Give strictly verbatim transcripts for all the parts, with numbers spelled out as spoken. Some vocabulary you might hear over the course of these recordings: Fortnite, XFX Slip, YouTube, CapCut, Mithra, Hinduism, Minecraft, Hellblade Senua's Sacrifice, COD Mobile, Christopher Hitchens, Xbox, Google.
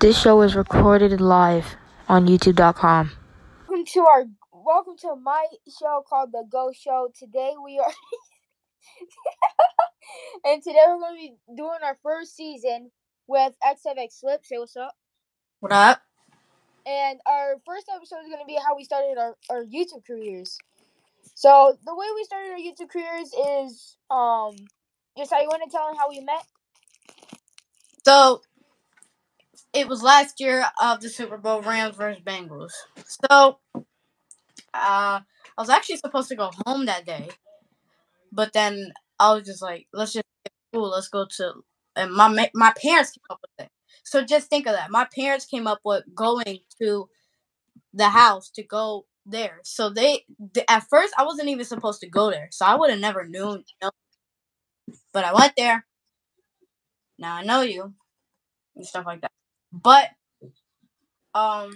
This show is recorded live on YouTube dot com. Welcome to our welcome to my show called The Go Show. Today we are, and today we're going to be doing our first season with X F X Slip. Say what's up. What up? And our first episode is going to be how we started our, our YouTube careers. So the way we started our YouTube careers is um, just how you want to tell them how we met. So. It was last year of the Super Bowl, Rams versus Bengals. So, uh, I was actually supposed to go home that day, but then I was just like, "Let's just get cool. Let's go to." And my my parents came up with it. So just think of that. My parents came up with going to the house to go there. So they, they at first I wasn't even supposed to go there, so I would have never known. You know? But I went there. Now I know you and stuff like that. But, um,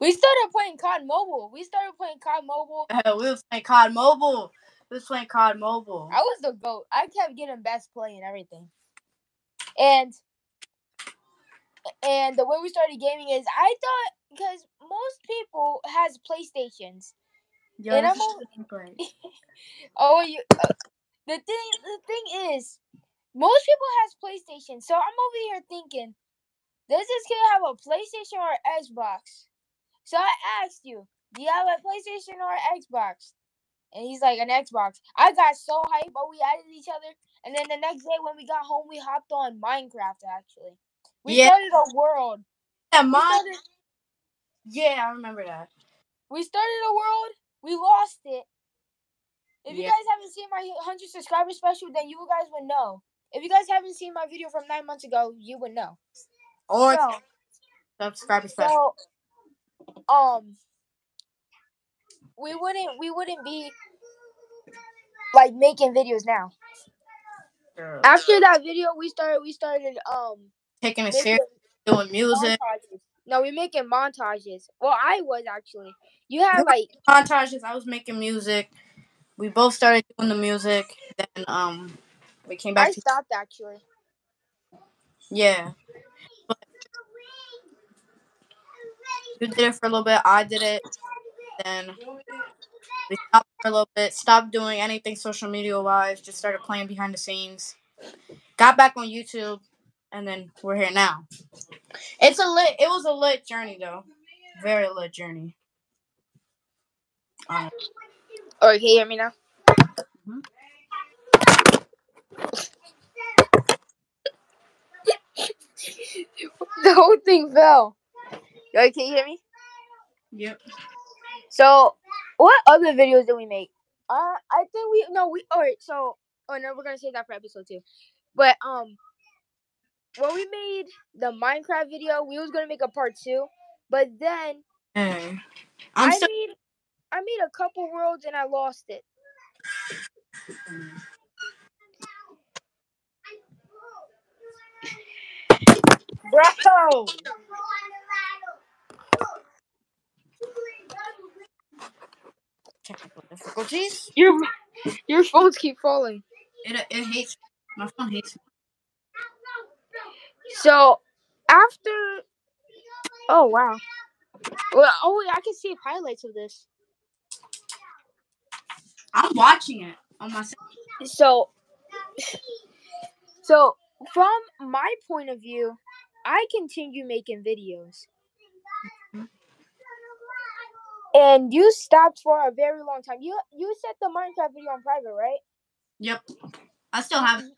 we started playing C O D Mobile. We started playing COD Mobile. Yeah, we were playing COD Mobile. We were playing COD Mobile. I was the GOAT. I kept getting best play and everything. And, and the way we started gaming is I thought, because most people has PlayStations. Yo, and I'm only, oh, you, uh, the thing, the thing is, most people has PlayStation, so I'm over here thinking, does this kid have a PlayStation or an Xbox? So I asked you, do you have a PlayStation or an Xbox? And he's like, an Xbox. I got so hyped, but we added each other. And then the next day when we got home, we hopped on Minecraft, actually. We yeah. started a world. Yeah, Mon- started, yeah, I remember that. We started a world. We lost it. If yeah. you guys haven't seen my one hundred subscriber special, then you guys would know. If you guys haven't seen my video from nine months ago, you would know. Or so, subscribe special. So, um, we wouldn't we wouldn't be like making videos now. Girl. After that video, we started we started um taking it serious, doing music. Montages. No, we making montages. Well, I was actually. You had like montages. I was making music. We both started doing the music. Then um. We came back I to stopped, actually. Yeah. But you did it for a little bit. I did it. Then we stopped for a little bit. Stopped doing anything social media-wise. Just started playing behind the scenes. Got back on YouTube. And then we're here now. It's a lit. It was a lit journey, though. Very lit journey. Um, oh, can you hear me now? Mm-hmm. The whole thing fell. Yo, can you hear me? Yep. So, what other videos did we make? Uh, I think we no we all right. So, oh no, we're gonna save that for episode two. But um, when we made the Minecraft video, we was gonna make a part two, but then hey, I'm I so- made I made a couple worlds and I lost it. Bro! Technical difficulties. Your your phones keep falling. It it hates my phone hates me. So after, oh wow, well oh I can see highlights of this. I'm watching it on my. So, so from my point of view. I continue making videos. Mm-hmm. And you stopped for a very long time. You you set the Minecraft video on private, right? Yep. I still have it.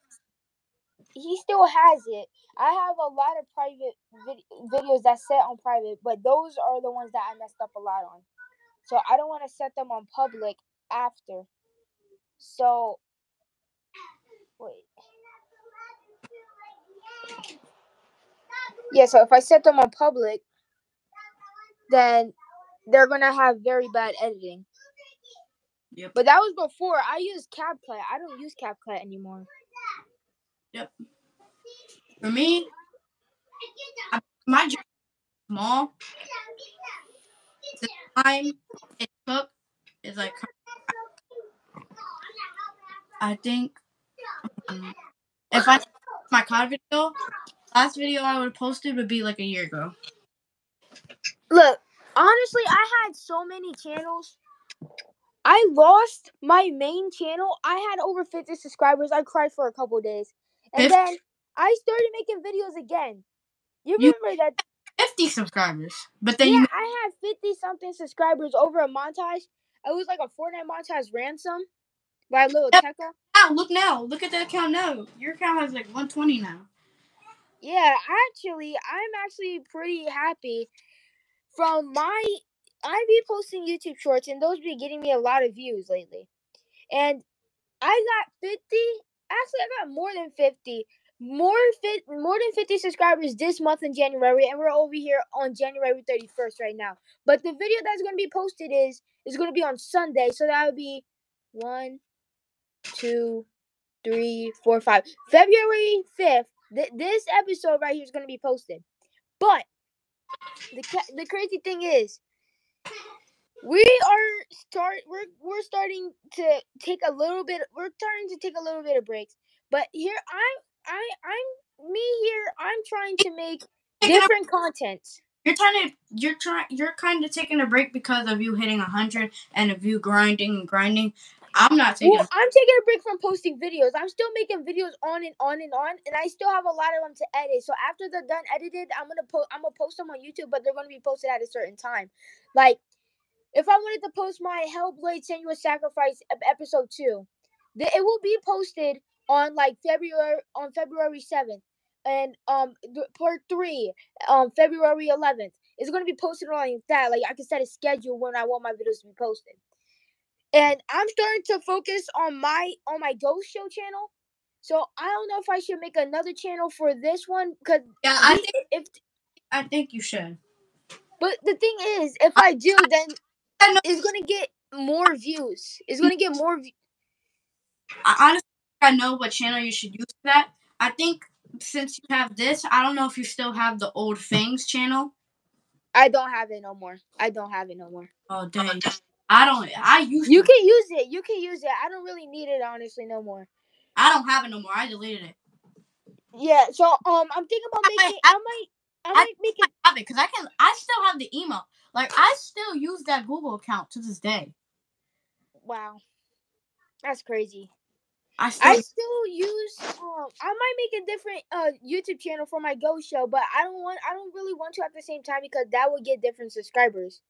He still has it. I have a lot of private vid- videos that set on private, but those are the ones that I messed up a lot on. So I don't want to set them on public after. So, wait. Yeah, so if I set them on public, then they're going to have very bad editing. Yep. But that was before. I used CapCut. I don't use CapCut anymore. Yep. For me, I, my journey is small. The time it took is like, I think, um, if I my C O D video... Last video I would have posted would be like a year ago. Look, honestly, I had so many channels. I lost my main channel. I had over fifty subscribers. I cried for a couple of days. And fifty? Then I started making videos again. You remember you that? fifty subscribers. But then yeah, you I had fifty-something subscribers over a montage. It was like a Fortnite montage ransom by a little yep. Tekka. Now, look now. Look at that account now. Your account has like one twenty now. Yeah, actually, I'm actually pretty happy. From my... I be posting YouTube shorts, and those be getting me a lot of views lately. And I got fifty. Actually, I got more than fifty. More fit, more than fifty subscribers this month in January, and we're over here on January thirty-first right now. But the video that's going to be posted is is going to be on Sunday, so that would be one, two, three, four, five. February fifth, th this episode right here is going to be posted. But the the crazy thing is, we are start we're we're starting to take a little bit we're starting to take a little bit of breaks. But here I'm I I'm me here I'm trying to make different content. You're trying to you're trying you're kind of taking a break because of you hitting a hundred and of you grinding and grinding. I'm not taking. Well, I'm taking a break from posting videos. I'm still making videos on and on and on, and I still have a lot of them to edit. So after they're done edited, I'm gonna post. I'm gonna post them on YouTube, but they're gonna be posted at a certain time. Like, if I wanted to post my Hellblade Senua's Sacrifice episode two, th it will be posted on like February on February seventh, and um part three um February eleventh. It's gonna be posted on like that. Like I can set a schedule when I want my videos to be posted. And I'm starting to focus on my on my ghost show channel, so I don't know if I should make another channel for this one. Cause yeah, I think if I think you should. But the thing is, if I, I do, then I it's gonna get more views. It's gonna get more. I honestly, I know what channel you should use for that. I think since you have this, I don't know if you still have the old things channel. I don't have it no more. I don't have it no more. Oh dang. I don't. I used. You can use it. You can use it. I don't really need it, honestly, no more. I don't have it no more. I deleted it. Yeah. So um, I'm thinking about making. I, I, I might. I, I might make it. I have it because I can. I still have the email. Like I still use that Google account to this day. Wow, that's crazy. I still, I still use. Um, I might make a different uh YouTube channel for my Go Show, but I don't want. I don't really want to at the same time because that would get different subscribers.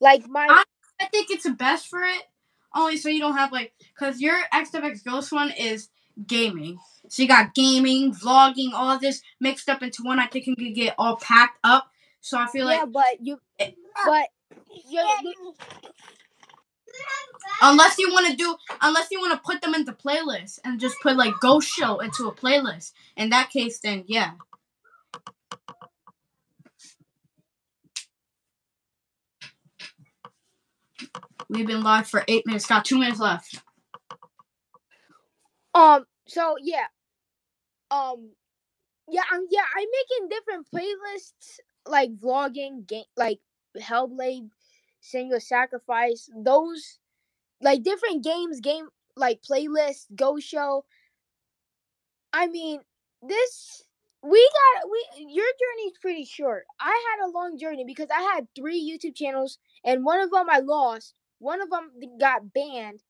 Like my. I I think it's the best for it, only so you don't have, like, because your X F X Ghost one is gaming. So you got gaming, vlogging, all this mixed up into one. I think you can get all packed up. So I feel yeah, like... Yeah, but you... It, but... You're, you're, unless you want to do... Unless you want to put them into playlists and just put, like, Ghost Show into a playlist. In that case, then, yeah. We've been live for eight minutes. Got two minutes left. Um. So yeah. Um. Yeah. I'm. Yeah. I'm making different playlists, like vlogging, game, like Hellblade, Senua's Sacrifice. Those, like different games, game like playlists, Go Show. I mean, this we got we. Your journey's pretty short. I had a long journey because I had three YouTube channels, and one of them I lost. One of them got banned,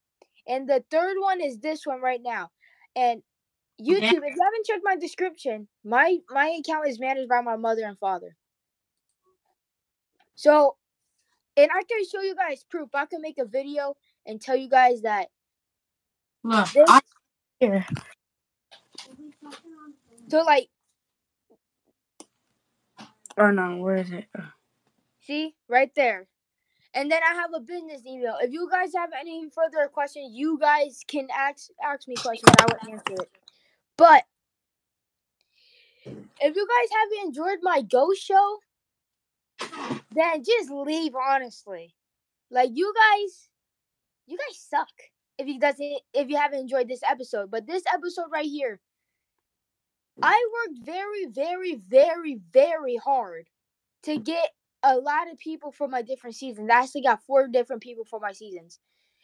and the third one is this one right now. And YouTube, if you haven't checked my description, my, my account is managed by my mother and father. So, and I can show you guys proof. I can make a video and tell you guys that. Look, this, I, here. So, like. Oh, no, where is it? See? Right there. And then I have a business email. If you guys have any further questions, you guys can ask ask me questions. I would answer it. But if you guys haven't enjoyed my Ghost Show, then just leave. Honestly, like you guys, you guys suck. If you doesn't, if you haven't enjoyed this episode, but this episode right here, I worked very, very, very, very hard to get a lot of people for my different seasons. I actually got four different people for my seasons.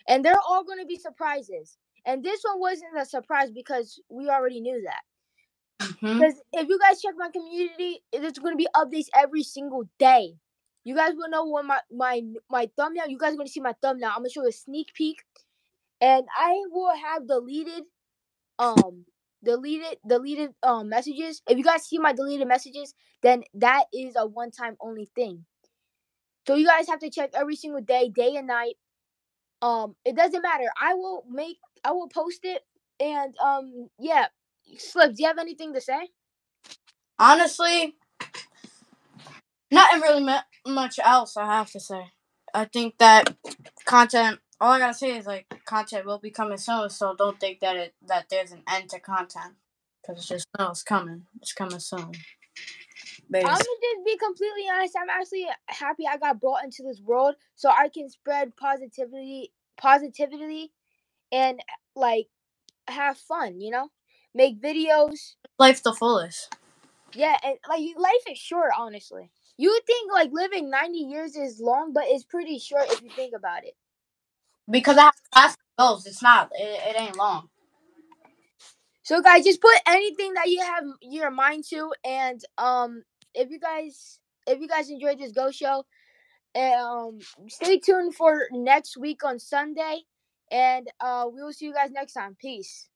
And they're all going to be surprises. And this one wasn't a surprise because we already knew that. Mm-hmm. Because if you guys check my community, there's going to be updates every single day. You guys will know when my, my, my thumbnail, you guys are going to see my thumbnail. I'm going to show you a sneak peek. And I will have deleted, um, deleted, deleted um, messages. If you guys see my deleted messages, then that is a one-time only thing. So you guys have to check every single day, day and night. Um, it doesn't matter. I will make, I will post it. And, um, yeah. Slip, do you have anything to say? Honestly, nothing really much else I have to say. I think that content, all I gotta say is, like, content will be coming soon, so don't think that it that there's an end to content. Because it's just, no, it's coming. It's coming soon. But I'm gonna just be completely honest. I'm actually happy I got brought into this world so I can spread positivity, positivity, and, like, have fun, you know? Make videos. Life the fullest. Yeah, and like life is short, honestly. You think like living ninety years is long, but it's pretty short if you think about it. Because I have class goals, it's not. It, it ain't long. So guys, just put anything that you have your mind to, and um, if you guys if you guys enjoyed this Go Show, um, stay tuned for next week on Sunday, and uh, we will see you guys next time. Peace.